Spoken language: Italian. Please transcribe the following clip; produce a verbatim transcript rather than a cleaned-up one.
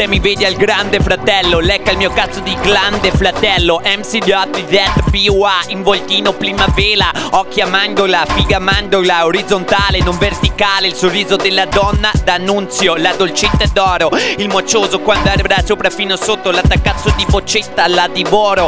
te mi vedi al grande fratello, lecca il mio cazzo di grande fratello. M C Dotti Death P U A, in voltino primavera, occhi a mandorla, figa mandorla, orizzontale non verticale, il sorriso della donna D'Annunzio, la dolcetta d'oro, il moccioso quando arriverà sopra fino sotto, l'attacazzo di Boccetta la divoro,